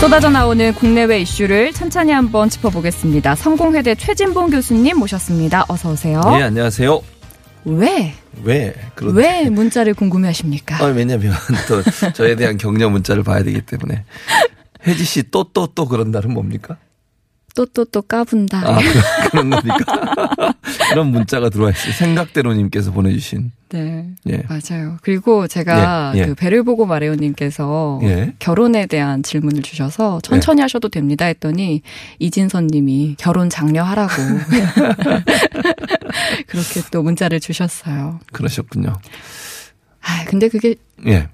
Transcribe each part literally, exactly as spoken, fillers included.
쏟아져 나오는 국내외 이슈를 천천히 한번 짚어보겠습니다. 성공회대 최진봉 교수님 모셨습니다. 어서 오세요. 네, 안녕하세요. 왜? 왜? 그런데. 왜 문자를 궁금해하십니까? 아, 왜냐면 또 저에 대한 격려 문자를 봐야 되기 때문에. 혜지 씨 또 또 또 그런다는 뭡니까? 또 또 또 까분다. 아, 그런 겁니까? 그런 문자가 들어와 있어요. 생각대로님께서 보내주신. 네, 예. 맞아요. 그리고 제가 예, 예. 그 배를 보고 말해요님께서 예. 결혼에 대한 질문을 주셔서 천천히 예. 하셔도 됩니다 했더니 이진선님이 결혼 장려하라고 그렇게 또 문자를 주셨어요. 그러셨군요. 아, 근데 그게 예.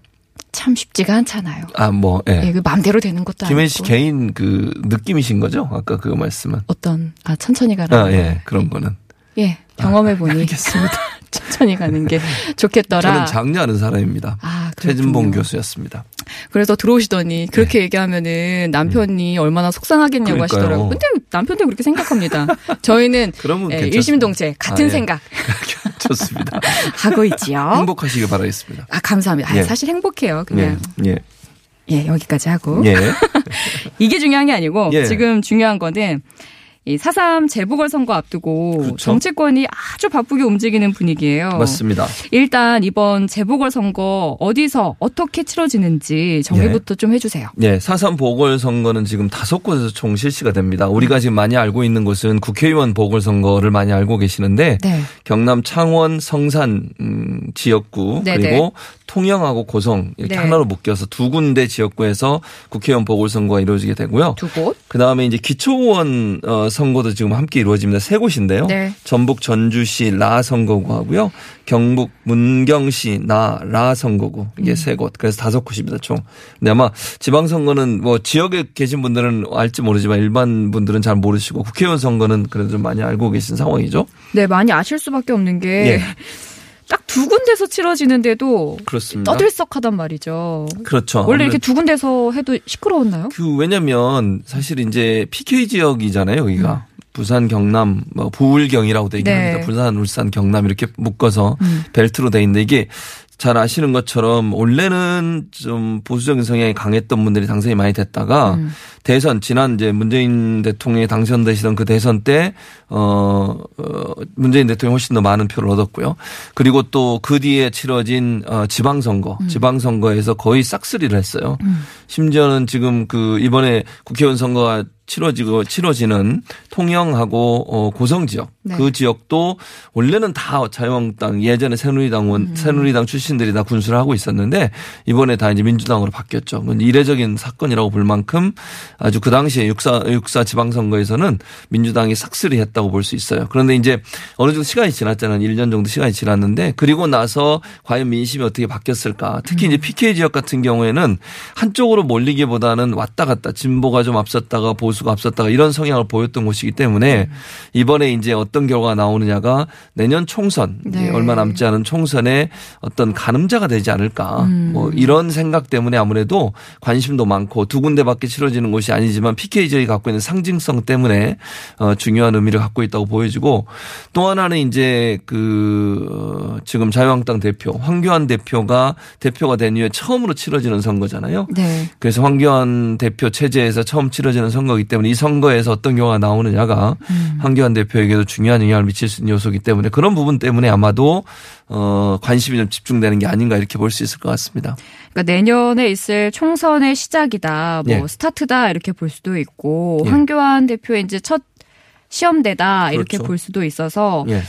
참 쉽지가 않잖아요. 아, 뭐, 예. 예, 그 마음대로 되는 것도 아니고. 김혜지 씨 개인 그 느낌이신 거죠? 아까 그 말씀은. 어떤, 아, 천천히 가라. 아, 예, 그런 거는. 예, 경험해보니. 아, 알겠습니다. 천천히 가는 게 좋겠더라. 저는 장려하는 사람입니다. 아, 최진봉 교수였습니다. 그래서 들어오시더니 그렇게 네. 얘기하면은 남편이 음. 얼마나 속상하겠냐고 그러니까요. 하시더라고요. 근데 남편도 그렇게 생각합니다. 저희는 예, 일심동체 같은 아, 예. 생각. 좋습니다. 하고 있지요. 행복하시길 바라겠습니다. 아, 감사합니다. 예. 아, 사실 행복해요. 그냥. 예. 예. 예, 여기까지 하고. 예. 이게 중요한 게 아니고 예. 지금 중요한 거는 이 사삼 재보궐선거 앞두고 그렇죠? 정치권이 아주 바쁘게 움직이는 분위기예요. 맞습니다. 일단 이번 재보궐선거 어디서 어떻게 치러지는지 정리부터 예. 좀 해주세요. 네, 사삼 보궐선거는 지금 다섯 곳에서 총 실시가 됩니다. 우리가 지금 많이 알고 있는 곳은 국회의원 보궐선거를 많이 알고 계시는데 네. 경남 창원 성산 지역구 네네. 그리고 통영하고 고성 이렇게 네. 하나로 묶여서 두 군데 지역구에서 국회의원 보궐선거가 이루어지게 되고요. 두 곳. 그다음에 이제 기초원 선거도 지금 함께 이루어집니다. 세 곳인데요. 네. 전북 전주시 라 선거구하고요. 경북 문경시 나 라 선거구 이게 음. 세 곳. 그래서 다섯 곳입니다 총. 근데 아마 지방선거는 뭐 지역에 계신 분들은 알지 모르지만 일반 분들은 잘 모르시고 국회의원 선거는 그래도 좀 많이 알고 계신 상황이죠. 네, 많이 아실 수밖에 없는 게. 예. 딱 두 군데서 치러지는데도 그렇습니다. 떠들썩하단 말이죠. 그렇죠. 원래 이렇게 두 군데서 해도 시끄러웠나요? 그 왜냐하면 사실 이제 피케이 지역이잖아요. 여기가. 음. 부산, 경남, 뭐 부울경이라고 되어 있긴 네. 합니다. 부산, 울산, 경남 이렇게 묶어서 음. 벨트로 되어 있는데 이게 잘 아시는 것처럼 원래는 좀 보수적인 성향이 강했던 분들이 당선이 많이 됐다가 음. 대선 지난 이제 문재인 대통령이 당선되시던 그 대선 때 어 문재인 대통령이 훨씬 더 많은 표를 얻었고요. 그리고 또 그 뒤에 치러진 어 지방선거, 음. 지방선거에서 거의 싹쓸이를 했어요. 음. 심지어는 지금 그 이번에 국회의원 선거가 치러지고 치러지는 통영하고 고성 지역 네. 그 지역도 원래는 다 자유한국당 예전에 새누리당 원 음. 새누리당 출신들이 다 군수를 하고 있었는데 이번에 다 이제 민주당으로 바뀌었죠. 이례적인 사건이라고 볼 만큼 아주 그 당시에 육사 육사 지방선거에서는 민주당이 싹쓸이했다고 볼 수 있어요. 그런데 이제 어느 정도 시간이 지났잖아요. 일 년 정도 시간이 지났는데 그리고 나서 과연 민심이 어떻게 바뀌었을까? 특히 음. 이제 피케이 지역 같은 경우에는 한쪽으로 몰리기보다는 왔다 갔다 진보가 좀 앞섰다가 보 수가 앞섰다가 이런 성향을 보였던 곳이기 때문에 이번에 이제 어떤 결과가 나오느냐가 내년 총선 네. 얼마 남지 않은 총선에 어떤 가늠자가 되지 않을까 음. 뭐 이런 생각 때문에 아무래도 관심도 많고 두 군데밖에 치러지는 곳이 아니지만 피케이지역이 갖고 있는 상징성 때문에 중요한 의미를 갖고 있다고 보여지고 또 하나는 이제 그 지금 자유한국당 대표 황교안 대표가 대표가 된 이후에 처음으로 치러지는 선거잖아요. 네. 그래서 황교안 대표 체제에서 처음 치러지는 선거기 때문에 이 선거에서 어떤 경우가 나오느냐가 음. 황교안 대표에게도 중요한 영향을 미칠 수 있는 요소이기 때문에 그런 부분 때문에 아마도 어 관심이 좀 집중되는 게 아닌가 이렇게 볼 수 있을 것 같습니다. 그러니까 내년에 있을 총선의 시작이다, 뭐 예. 스타트다 이렇게 볼 수도 있고 예. 황교안 대표의 이제 첫 시험대다 이렇게 그렇죠. 볼 수도 있어서 예.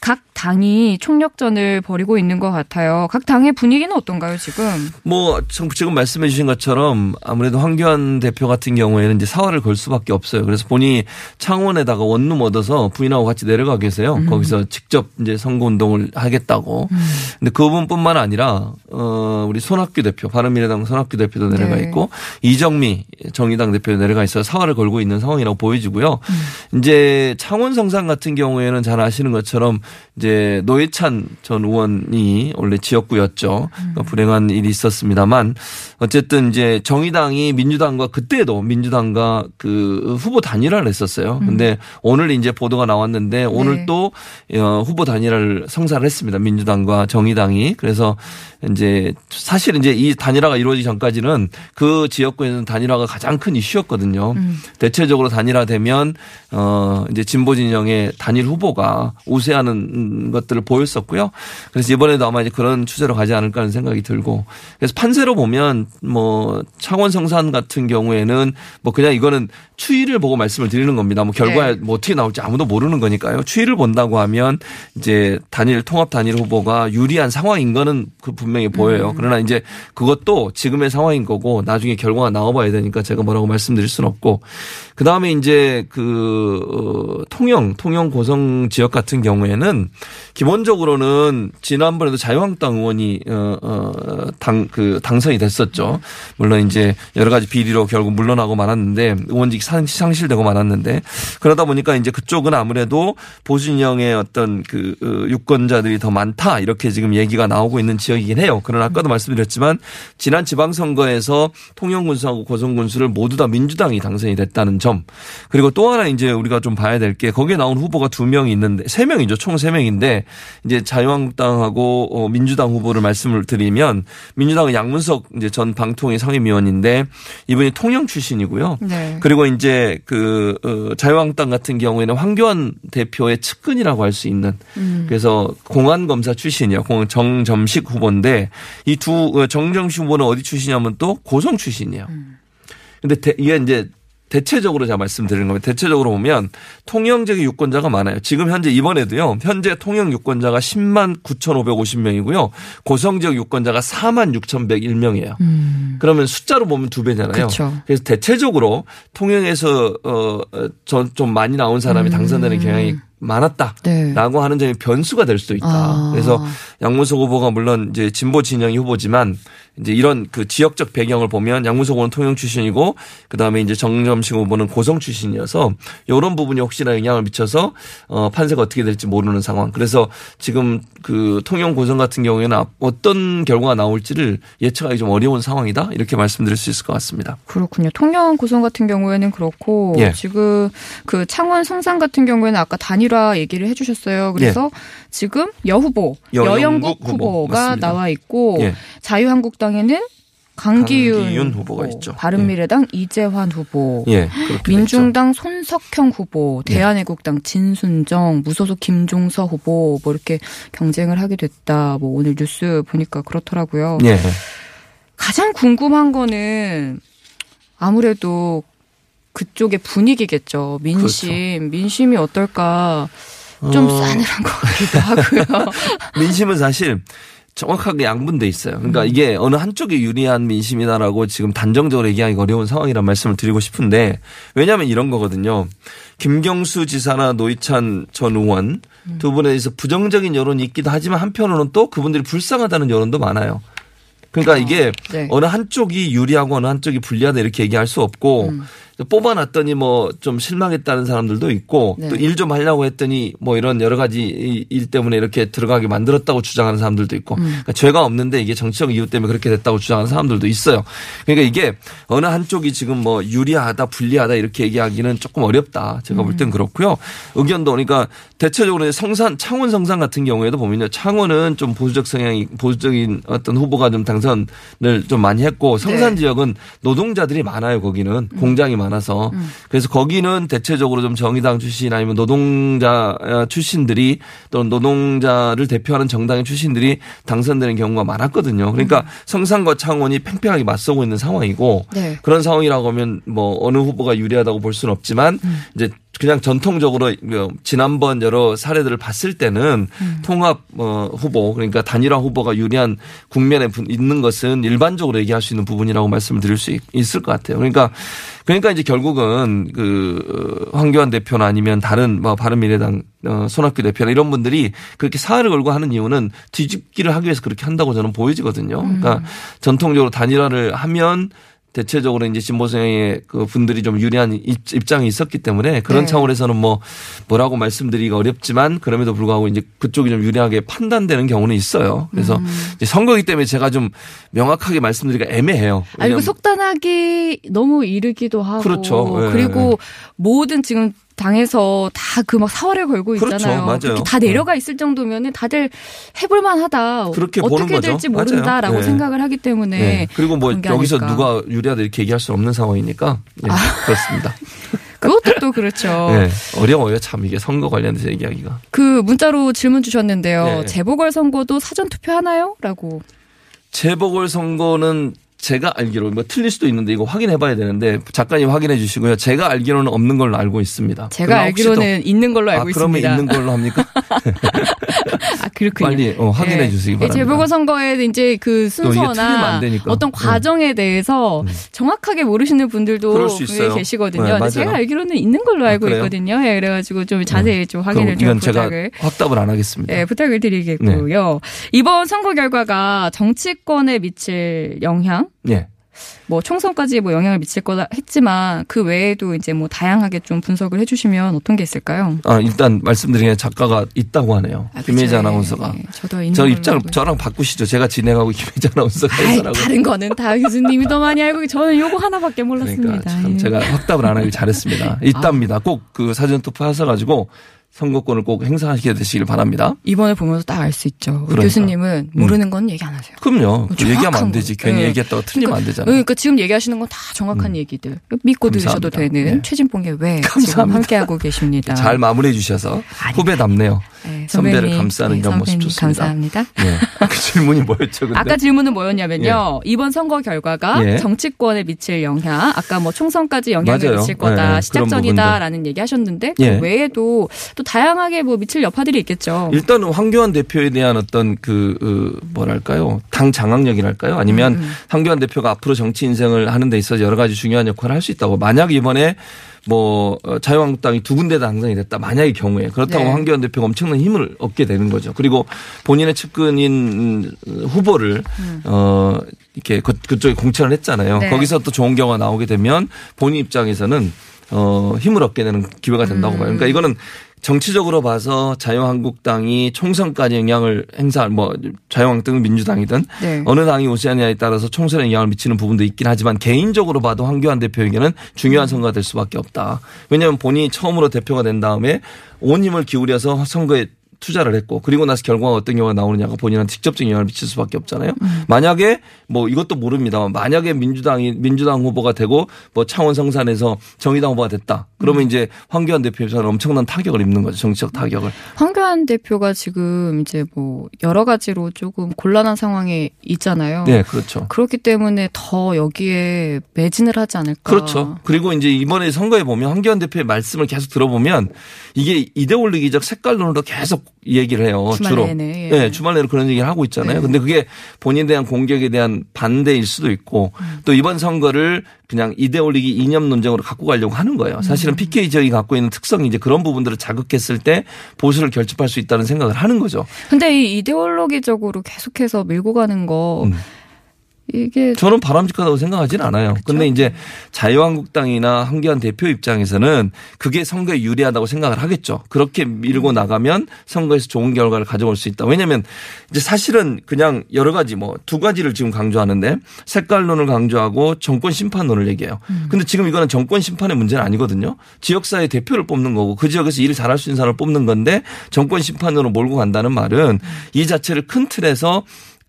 각 당이 총력전을 벌이고 있는 것 같아요. 각 당의 분위기는 어떤가요, 지금? 뭐 지금 말씀해 주신 것처럼 아무래도 황교안 대표 같은 경우에는 이제 사활을 걸 수밖에 없어요. 그래서 본인이 창원에다가 원룸 얻어서 부인하고 같이 내려가 계세요. 음. 거기서 직접 이제 선거운동을 하겠다고. 음. 근데 그 부분뿐만 아니라 어 우리 손학규 대표, 바른미래당 손학규 대표도 내려가 네. 있고 이정미 정의당 대표도 내려가 있어서 사활을 걸고 있는 상황이라고 보여지고요. 음. 이제 창원 성산 같은 경우에는 잘 아시는 것처럼 이제 노회찬 전 의원이 원래 지역구였죠. 그러니까 불행한 일이 있었습니다만 어쨌든 이제 정의당이 민주당과 그때도 민주당과 그 후보 단일화를 했었어요. 그런데 음. 오늘 이제 보도가 나왔는데 오늘 네. 또 후보 단일화를 성사를 했습니다. 민주당과 정의당이. 그래서 이제 사실 이제 이 단일화가 이루어지기 전까지는 그 지역구에는 단일화가 가장 큰 이슈였거든요. 음. 대체적으로 단일화되면 어 이제 진보 진영의 단일 후보가 우세하는 것들을 보였었고요. 그래서 이번에도 아마 이제 그런 추세로 가지 않을까 하는 생각이 들고 그래서 판세로 보면 뭐 창원 성산 같은 경우에는 뭐 그냥 이거는 추이를 보고 말씀을 드리는 겁니다. 뭐 결과 네. 뭐 어떻게 나올지 아무도 모르는 거니까요. 추이를 본다고 하면 이제 단일 통합 단일 후보가 유리한 상황인 거는 그 분명히 보여요. 음. 그러나 이제 그것도 지금의 상황인 거고 나중에 결과가 나와봐야 되니까 제가 뭐라고 말씀드릴 수는 없고 그 다음에 이제 그 통영 통영 고성 지역 같은 경우에는 기본적으로는 지난번에도 자유한국당 의원이 어, 어, 당, 그 당선이 됐었죠. 물론 이제 여러 가지 비리로 결국 물러나고 말았는데 의원직 상실되고 말았는데 그러다 보니까 이제 그쪽은 아무래도 보수 진영의 어떤 그 유권자들이 더 많다 이렇게 지금 얘기가 나오고 있는 지역이긴 해요. 그러나 아까도 말씀드렸지만 지난 지방선거에서 통영군수하고 고성군수를 모두 다 민주당이 당선이 됐다는 점 그리고 또 하나 이제 우리가 좀 봐야 될 게 거기에 나온 후보가 두 명이 있는데 세 명이죠. 총 세 명인데 이제 자유한국당하고 민주당 후보를 말씀을 드리면 민주당은 양문석 이제 전 방통위 상임위원인데 이분이 통영 출신이고요. 네. 그리고 이제 그 자유한국당 같은 경우에는 황교안 대표의 측근이라고 할 수 있는 음. 그래서 공안검사 출신이요. 정점식 후보인데 이 두 정점식 후보는 어디 출신이냐면 또 고성 출신이에요. 그런데 음. 이게 이제 대체적으로 제가 말씀드리는 겁니다. 대체적으로 보면 통영지역의 유권자가 많아요. 지금 현재 이번에도요. 현재 통영 유권자가 십만 구천오백오십 명이고요. 고성지역 유권자가 사만 육천백일 명이에요. 음. 그러면 숫자로 보면 두 배잖아요. 그쵸. 그래서 대체적으로 통영에서 어, 좀 많이 나온 사람이 당선되는 음. 경향이 많았다라고 네. 하는 점이 변수가 될 수도 있다. 아. 그래서 양문석 후보가 물론 이제 진보 진영이 후보지만 이제 이런 그 지역적 배경을 보면 양문석 후보는 통영 출신이고 그 다음에 이제 정점식 후보는 고성 출신이어서 이런 부분이 혹시나 영향을 미쳐서 어 판세가 어떻게 될지 모르는 상황. 그래서 지금 그 통영 고성 같은 경우에는 어떤 결과가 나올지를 예측하기 좀 어려운 상황이다 이렇게 말씀드릴 수 있을 것 같습니다. 그렇군요. 통영 고성 같은 경우에는 그렇고 예. 지금 그 창원 성산 같은 경우에는 아까 단일화 얘기를 해 주셨어요. 그래서 예. 지금 여후보 여영국, 여영국 후보가 맞습니다. 나와 있고 예. 자유한국당에는 강기윤, 강기윤 후보가 있죠. 바른미래당 예. 이재환 후보, 예, 민중당 됐죠. 손석형 후보, 대한애국당 예. 진순정, 무소속 김종서 후보 뭐 이렇게 경쟁을 하게 됐다. 뭐 오늘 뉴스 보니까 그렇더라고요. 예. 가장 궁금한 거는 아무래도 그쪽의 분위기겠죠. 민심. 그렇죠. 민심이 어떨까 좀 어. 싸늘한 것 같기도 하고요. 민심은 사실 정확하게 양분돼 있어요. 그러니까 음. 이게 어느 한쪽이 유리한 민심이다라고 지금 단정적으로 얘기하기 어려운 상황이란 말씀을 드리고 싶은데 왜냐하면 이런 거거든요. 김경수 지사나 노회찬 전 의원 음. 두 분에 대해서 부정적인 여론이 있기도 하지만 한편으로는 또 그분들이 불쌍하다는 여론도 많아요. 그러니까 이게 어, 네. 어느 한쪽이 유리하고 어느 한쪽이 불리하다 이렇게 얘기할 수 없고 음. 뽑아놨더니 뭐 좀 실망했다는 사람들도 있고 네. 또 일 좀 하려고 했더니 뭐 이런 여러 가지 일 때문에 이렇게 들어가게 만들었다고 주장하는 사람들도 있고 음. 그러니까 죄가 없는데 이게 정치적 이유 때문에 그렇게 됐다고 주장하는 사람들도 있어요. 그러니까 이게 어느 한쪽이 지금 뭐 유리하다 불리하다 이렇게 얘기하기는 조금 어렵다. 제가 볼 땐 그렇고요. 의견도 그러니까 대체적으로 성산 창원 성산 같은 경우에도 보면요. 창원은 좀 보수적 성향이 보수적인 어떤 후보가 좀 당선을 좀 많이 했고 성산 네. 지역은 노동자들이 많아요. 거기는. 공장이 많아서 음. 그래서 거기는 대체적으로 좀 정의당 출신 아니면 노동자 출신들이 또는 노동자를 대표하는 정당의 출신들이 당선되는 경우가 많았거든요. 그러니까 음. 성산과 창원이 팽팽하게 맞서고 있는 상황이고 네. 그런 상황이라고 하면 뭐 어느 후보가 유리하다고 볼 수는 없지만 음. 이제 그냥 전통적으로 지난번 여러 사례들을 봤을 때는 음. 통합 후보 그러니까 단일화 후보가 유리한 국면에 있는 것은 일반적으로 얘기할 수 있는 부분이라고 말씀을 드릴 수 있을 것 같아요. 그러니까 그러니까 이제 결국은 그 황교안 대표나 아니면 다른 뭐 바른미래당 손학규 대표나 이런 분들이 그렇게 사활을 걸고 하는 이유는 뒤집기를 하기 위해서 그렇게 한다고 저는 보여지거든요. 그러니까 음. 전통적으로 단일화를 하면 대체적으로 이제 진보성의 그 분들이 좀 유리한 입장이 있었기 때문에 그런 네. 차원에서는 뭐 뭐라고 말씀드리기가 어렵지만 그럼에도 불구하고 이제 그쪽이 좀 유리하게 판단되는 경우는 있어요. 그래서 음. 이제 선거이기 때문에 제가 좀 명확하게 말씀드리기가 애매해요. 아니고 속단하기 너무 이르기도 하고. 그렇죠. 네. 그리고 네. 모든 지금 당에서 다 그 막 사활을 걸고 있잖아요. 그렇죠. 맞아요. 그렇게 다 내려가 있을 정도면 다들 해볼만하다. 그렇게 보는 거죠. 어떻게 될지 모른다라고 네. 생각을 하기 때문에. 네. 그리고 뭐 여기서 아닐까. 누가 유리하다 이렇게 얘기할 수 없는 상황이니까 네. 아. 그렇습니다. 그것도 또 그렇죠. 네. 어려워요. 참 이게 선거 관련해서 얘기하기가. 그 문자로 질문 주셨는데요. 네. 재보궐선거도 사전투표 하나요? 라고. 재보궐선거는. 제가 알기로 뭐 틀릴 수도 있는데 이거 확인해 봐야 되는데 작가님 확인해 주시고요. 제가 알기로는 없는 걸로 알고 있습니다. 제가 알기로는 있는 걸로 알고 아, 있습니다. 그러면 있는 걸로 합니까? 아, 그렇군요. 빨리 어, 확인해 네. 주시기 바랍니다. 재보궐선거에 이제 그 순서나 어떤 과정에 대해서 네. 정확하게 모르시는 분들도 계시거든요. 네, 제가 알기로는 있는 걸로 알고 아, 있거든요. 네, 그래가지고 좀 자세히 네. 좀 확인을 좀 부탁을. 제가 확답을 안 하겠습니다. 네, 부탁을 드리겠고요. 네. 이번 선거 결과가 정치권에 미칠 영향? 네. 뭐 총선까지 뭐 영향을 미칠 거다 했지만 그 외에도 이제 뭐 다양하게 좀 분석을 해주시면 어떤 게 있을까요? 아 일단 말씀드린 작가가 있다고 하네요. 아, 김혜지 아나운서가. 네, 저도 있는 저 입장 알고요. 저랑 바꾸시죠. 제가 진행하고 김혜지 아나운서가 있더라고요. 다른 거는 다 교수님이 더 많이 알고 저는 요거 하나밖에 몰랐습니다. 그러니까 예. 제가 확답을 안 하길 잘했습니다. 있답니다. 아. 꼭 그 사전 투표하셔 가지고. 선거권을 꼭 행사하시게 되시길 바랍니다. 이번에 보면서 딱 알 수 있죠. 그러니까. 교수님은 모르는 건 얘기 안 하세요. 그럼요. 얘기하면 안 되지. 거. 괜히 네. 얘기했다가 틀리면 그러니까, 안 되잖아요. 그러니까 지금 얘기하시는 건 다 정확한 음. 얘기들. 믿고 감사합니다. 들으셔도 되는 네. 최진봉의 왜 지금 함께하고 계십니다. 잘 마무리해 주셔서 아니, 후배답네요. 네, 선배님, 선배를 감싸는 네, 이런 모습 좋습니다. 감사합니다. 네. 아까 질문이 뭐였죠? 근데? 아까 질문은 뭐였냐면요. 네. 이번 선거 결과가 네. 정치권에 미칠 영향. 아까 뭐 총선까지 영향을 맞아요. 미칠 거다. 네, 시작전이다라는 얘기하셨는데 네. 그 외에도 또 다양하게 뭐 미칠 여파들이 있겠죠. 일단은 황교안 대표에 대한 어떤 그 뭐랄까요. 당 장악력이랄까요. 아니면 음. 황교안 대표가 앞으로 정치 인생을 하는 데 있어서 여러 가지 중요한 역할을 할 수 있다고. 만약 이번에 뭐 자유한국당이 두 군데 다 당선이 됐다. 만약의 경우에. 그렇다고 네. 황교안 대표가 엄청난 힘을 얻게 되는 거죠. 그리고 본인의 측근인 후보를 음. 어 이렇게 그쪽에 공천을 했잖아요. 네. 거기서 또 좋은 경우가 나오게 되면 본인 입장에서는 어 힘을 얻게 되는 기회가 된다고 음. 봐요. 그러니까 이거는 정치적으로 봐서 자유한국당이 총선까지 영향을 행사할 뭐 자유한국당은 민주당이든 네. 어느 당이 오시느냐에 따라서 총선에 영향을 미치는 부분도 있긴 하지만 개인적으로 봐도 황교안 대표에게는 중요한 선거가 될 수밖에 없다. 왜냐하면 본인이 처음으로 대표가 된 다음에 온 힘을 기울여서 선거에 투자를 했고 그리고 나서 결과가 어떤 경우가 나오느냐가 본인한테 직접적인 영향을 미칠 수밖에 없잖아요. 음. 만약에 뭐 이것도 모릅니다만 만약에 민주당이 민주당 후보가 되고 뭐 창원 성산에서 정의당 후보가 됐다. 그러면 음. 이제 황교안 대표 입장에서는 엄청난 타격을 입는 거죠. 정치적 타격을. 황교안 대표가 지금 이제 뭐 여러 가지로 조금 곤란한 상황에 있잖아요. 네, 그렇죠. 그렇기 때문에 더 여기에 매진을 하지 않을까. 그렇죠. 그리고 이제 이번에 선거에 보면 황교안 대표의 말씀을 계속 들어보면 이게 이데올로기적 색깔론으로 계속 얘기를 해요. 주말 주로. 내내. 예. 네, 주말 내로 그런 얘기를 하고 있잖아요. 네. 근데 그게 본인에 대한 공격에 대한 반대일 수도 있고 음. 또 이번 선거를 그냥 이데올로기 이념 논쟁으로 갖고 가려고 하는 거예요. 사실은 피케이 지역이 갖고 있는 특성이 이제 그런 부분들을 자극했을 때 보수를 결집할 수 있다는 생각을 하는 거죠. 근데 이 이데올로기적으로 계속해서 밀고 가는 거 음. 이게 저는 바람직하다고 생각하진 않아요. 그렇죠? 근데 이제 자유한국당이나 황교안 대표 입장에서는 그게 선거에 유리하다고 생각을 하겠죠. 그렇게 밀고 나가면 선거에서 좋은 결과를 가져올 수 있다. 왜냐하면 이제 사실은 그냥 여러 가지 뭐 두 가지를 지금 강조하는데 색깔론을 강조하고 정권 심판론을 얘기해요. 음. 근데 지금 이거는 정권 심판의 문제는 아니거든요. 지역사회 대표를 뽑는 거고 그 지역에서 일을 잘할 수 있는 사람을 뽑는 건데 정권 심판으로 몰고 간다는 말은 음. 이 자체를 큰 틀에서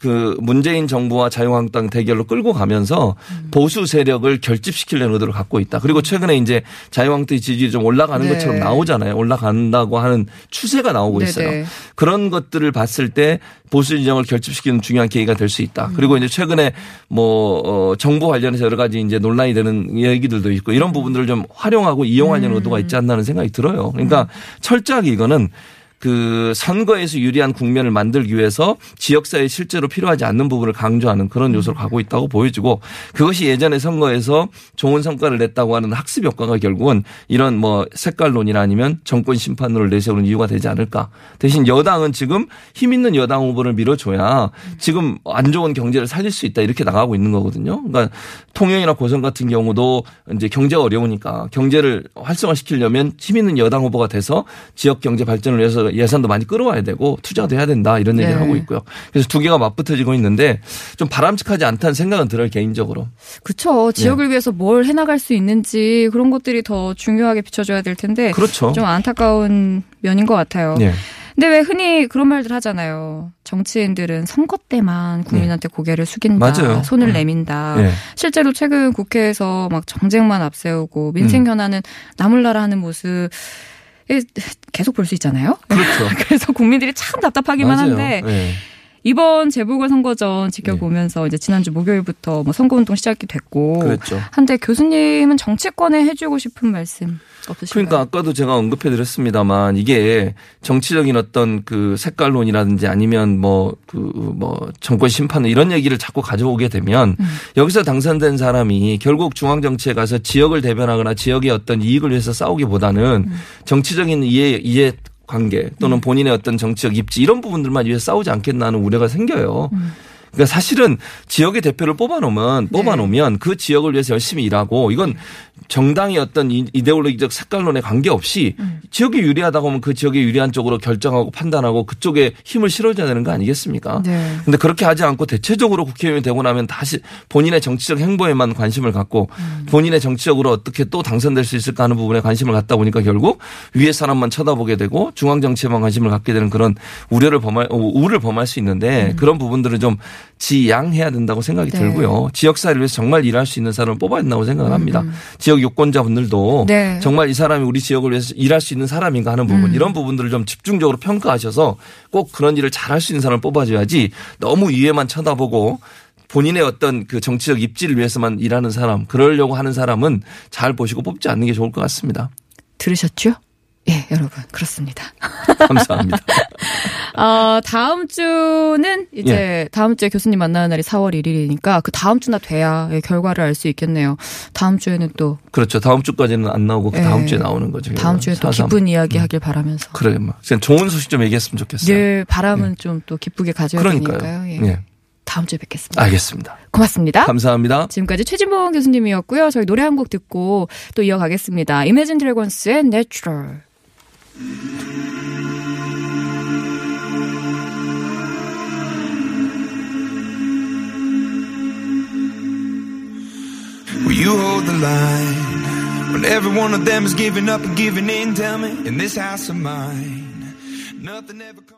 그 문재인 정부와 자유한국당 대결로 끌고 가면서 음. 보수 세력을 결집시키려는 의도를 갖고 있다. 그리고 최근에 이제 자유한국당의 지지율이 좀 올라가는 네. 것처럼 나오잖아요. 올라간다고 하는 추세가 나오고 네네. 있어요. 그런 것들을 봤을 때 보수 진영을 결집시키는 중요한 계기가 될 수 있다. 음. 그리고 이제 최근에 뭐 정부 관련해서 여러 가지 이제 논란이 되는 얘기들도 있고 이런 부분들을 좀 활용하고 이용하려는 음. 의도가 있지 않나는 생각이 들어요. 그러니까 음. 철저하게 이거는 그 선거에서 유리한 국면을 만들기 위해서 지역사회에 실제로 필요하지 않는 부분을 강조하는 그런 요소를 가고 있다고 보여지고 그것이 예전에 선거에서 좋은 성과를 냈다고 하는 학습 효과가 결국은 이런 뭐 색깔론이나 아니면 정권 심판론을 내세우는 이유가 되지 않을까. 대신 여당은 지금 힘 있는 여당 후보를 밀어줘야 지금 안 좋은 경제를 살릴 수 있다 이렇게 나가고 있는 거거든요. 그러니까 통영이나 고성 같은 경우도 이제 경제가 어려우니까 경제를 활성화시키려면 힘 있는 여당 후보가 돼서 지역 경제 발전을 위해서 예산도 많이 끌어와야 되고 투자도 해야 된다 이런 얘기를 네. 하고 있고요. 그래서 두 개가 맞붙어지고 있는데 좀 바람직하지 않다는 생각은 들어요 개인적으로. 그렇죠. 지역을 네. 위해서 뭘 해나갈 수 있는지 그런 것들이 더 중요하게 비춰줘야 될 텐데 그렇죠. 좀 안타까운 면인 것 같아요. 네. 근데 왜 흔히 그런 말들 하잖아요. 정치인들은 선거 때만 국민한테 네. 고개를 숙인다. 맞아요. 손을 네. 내민다. 네. 실제로 최근 국회에서 막 정쟁만 앞세우고 민생 현안은 음. 나몰라라 하는 모습. 계속 볼 수 있잖아요. 그렇죠. 그래서 국민들이 참 답답하기만 맞아요. 한데 네. 이번 재보궐선거전 지켜보면서 네. 이제 지난주 목요일부터 뭐 선거운동 시작이 됐고 그랬죠. 한데 교수님은 정치권에 해주고 싶은 말씀 없으신가요? 그러니까 아까도 제가 언급해드렸습니다만 이게 정치적인 어떤 그 색깔론이라든지 아니면 뭐 그 뭐 정권 심판 이런 얘기를 자꾸 가져오게 되면 음. 여기서 당선된 사람이 결국 중앙정치에 가서 지역을 대변하거나 지역의 어떤 이익을 위해서 싸우기보다는 음. 정치적인 이해 이해 관계 또는 본인의 어떤 정치적 입지 이런 부분들만 위해 싸우지 않겠나는 우려가 생겨요. 음. 그러니까 사실은 지역의 대표를 뽑아놓으면 뽑아놓으면 네. 그 지역을 위해서 열심히 일하고 이건 정당의 어떤 이데올로기적 색깔론에 관계없이 음. 지역이 유리하다고 하면 그 지역에 유리한 쪽으로 결정하고 판단하고 그쪽에 힘을 실어줘야 되는 거 아니겠습니까? 그런데 네. 그렇게 하지 않고 대체적으로 국회의원이 되고 나면 다시 본인의 정치적 행보에만 관심을 갖고 음. 본인의 정치적으로 어떻게 또 당선될 수 있을까 하는 부분에 관심을 갖다 보니까 결국 위에 사람만 쳐다보게 되고 중앙정치에만 관심을 갖게 되는 그런 우려를 범할, 우를 범할 수 있는데 음. 그런 부분들을 좀 지양해야 된다고 생각이 네. 들고요. 지역사회를 위해서 정말 일할 수 있는 사람을 뽑아야 된다고 생각을 합니다. 음. 지역 유권자분들도 네. 정말 이 사람이 우리 지역을 위해서 일할 수 있는 사람인가 하는 부분 음. 이런 부분들을 좀 집중적으로 평가하셔서 꼭 그런 일을 잘할 수 있는 사람을 뽑아줘야지 너무 위에만 쳐다보고 본인의 어떤 그 정치적 입지를 위해서만 일하는 사람 그러려고 하는 사람은 잘 보시고 뽑지 않는 게 좋을 것 같습니다. 들으셨죠? 예, 여러분 그렇습니다. 감사합니다. 어, 다음 주는 이제 예. 다음 주에 교수님 만나는 날이 사월 일일이니까 그 다음 주나 돼야 결과를 알 수 있겠네요. 다음 주에는 또 그렇죠. 다음 주까지는 안 나오고 그 다음 예. 주에 나오는 거죠. 다음 주에 또 기쁜 이야기 하길 음. 바라면서. 그래요. 막 좋은 소식 좀 얘기했으면 좋겠어요. 늘 바람은 예. 좀 또 기쁘게 가져야 그러니까요. 되니까요. 예. 예. 다음 주에 뵙겠습니다. 알겠습니다. 고맙습니다. 감사합니다. 지금까지 최진봉 교수님이었고요. 저희 노래 한 곡 듣고 또 이어가겠습니다. Imagine Dragons의 Natural. Will you hold the line when every one of them is giving up and giving in? Tell me, in this house of mine, nothing ever comes.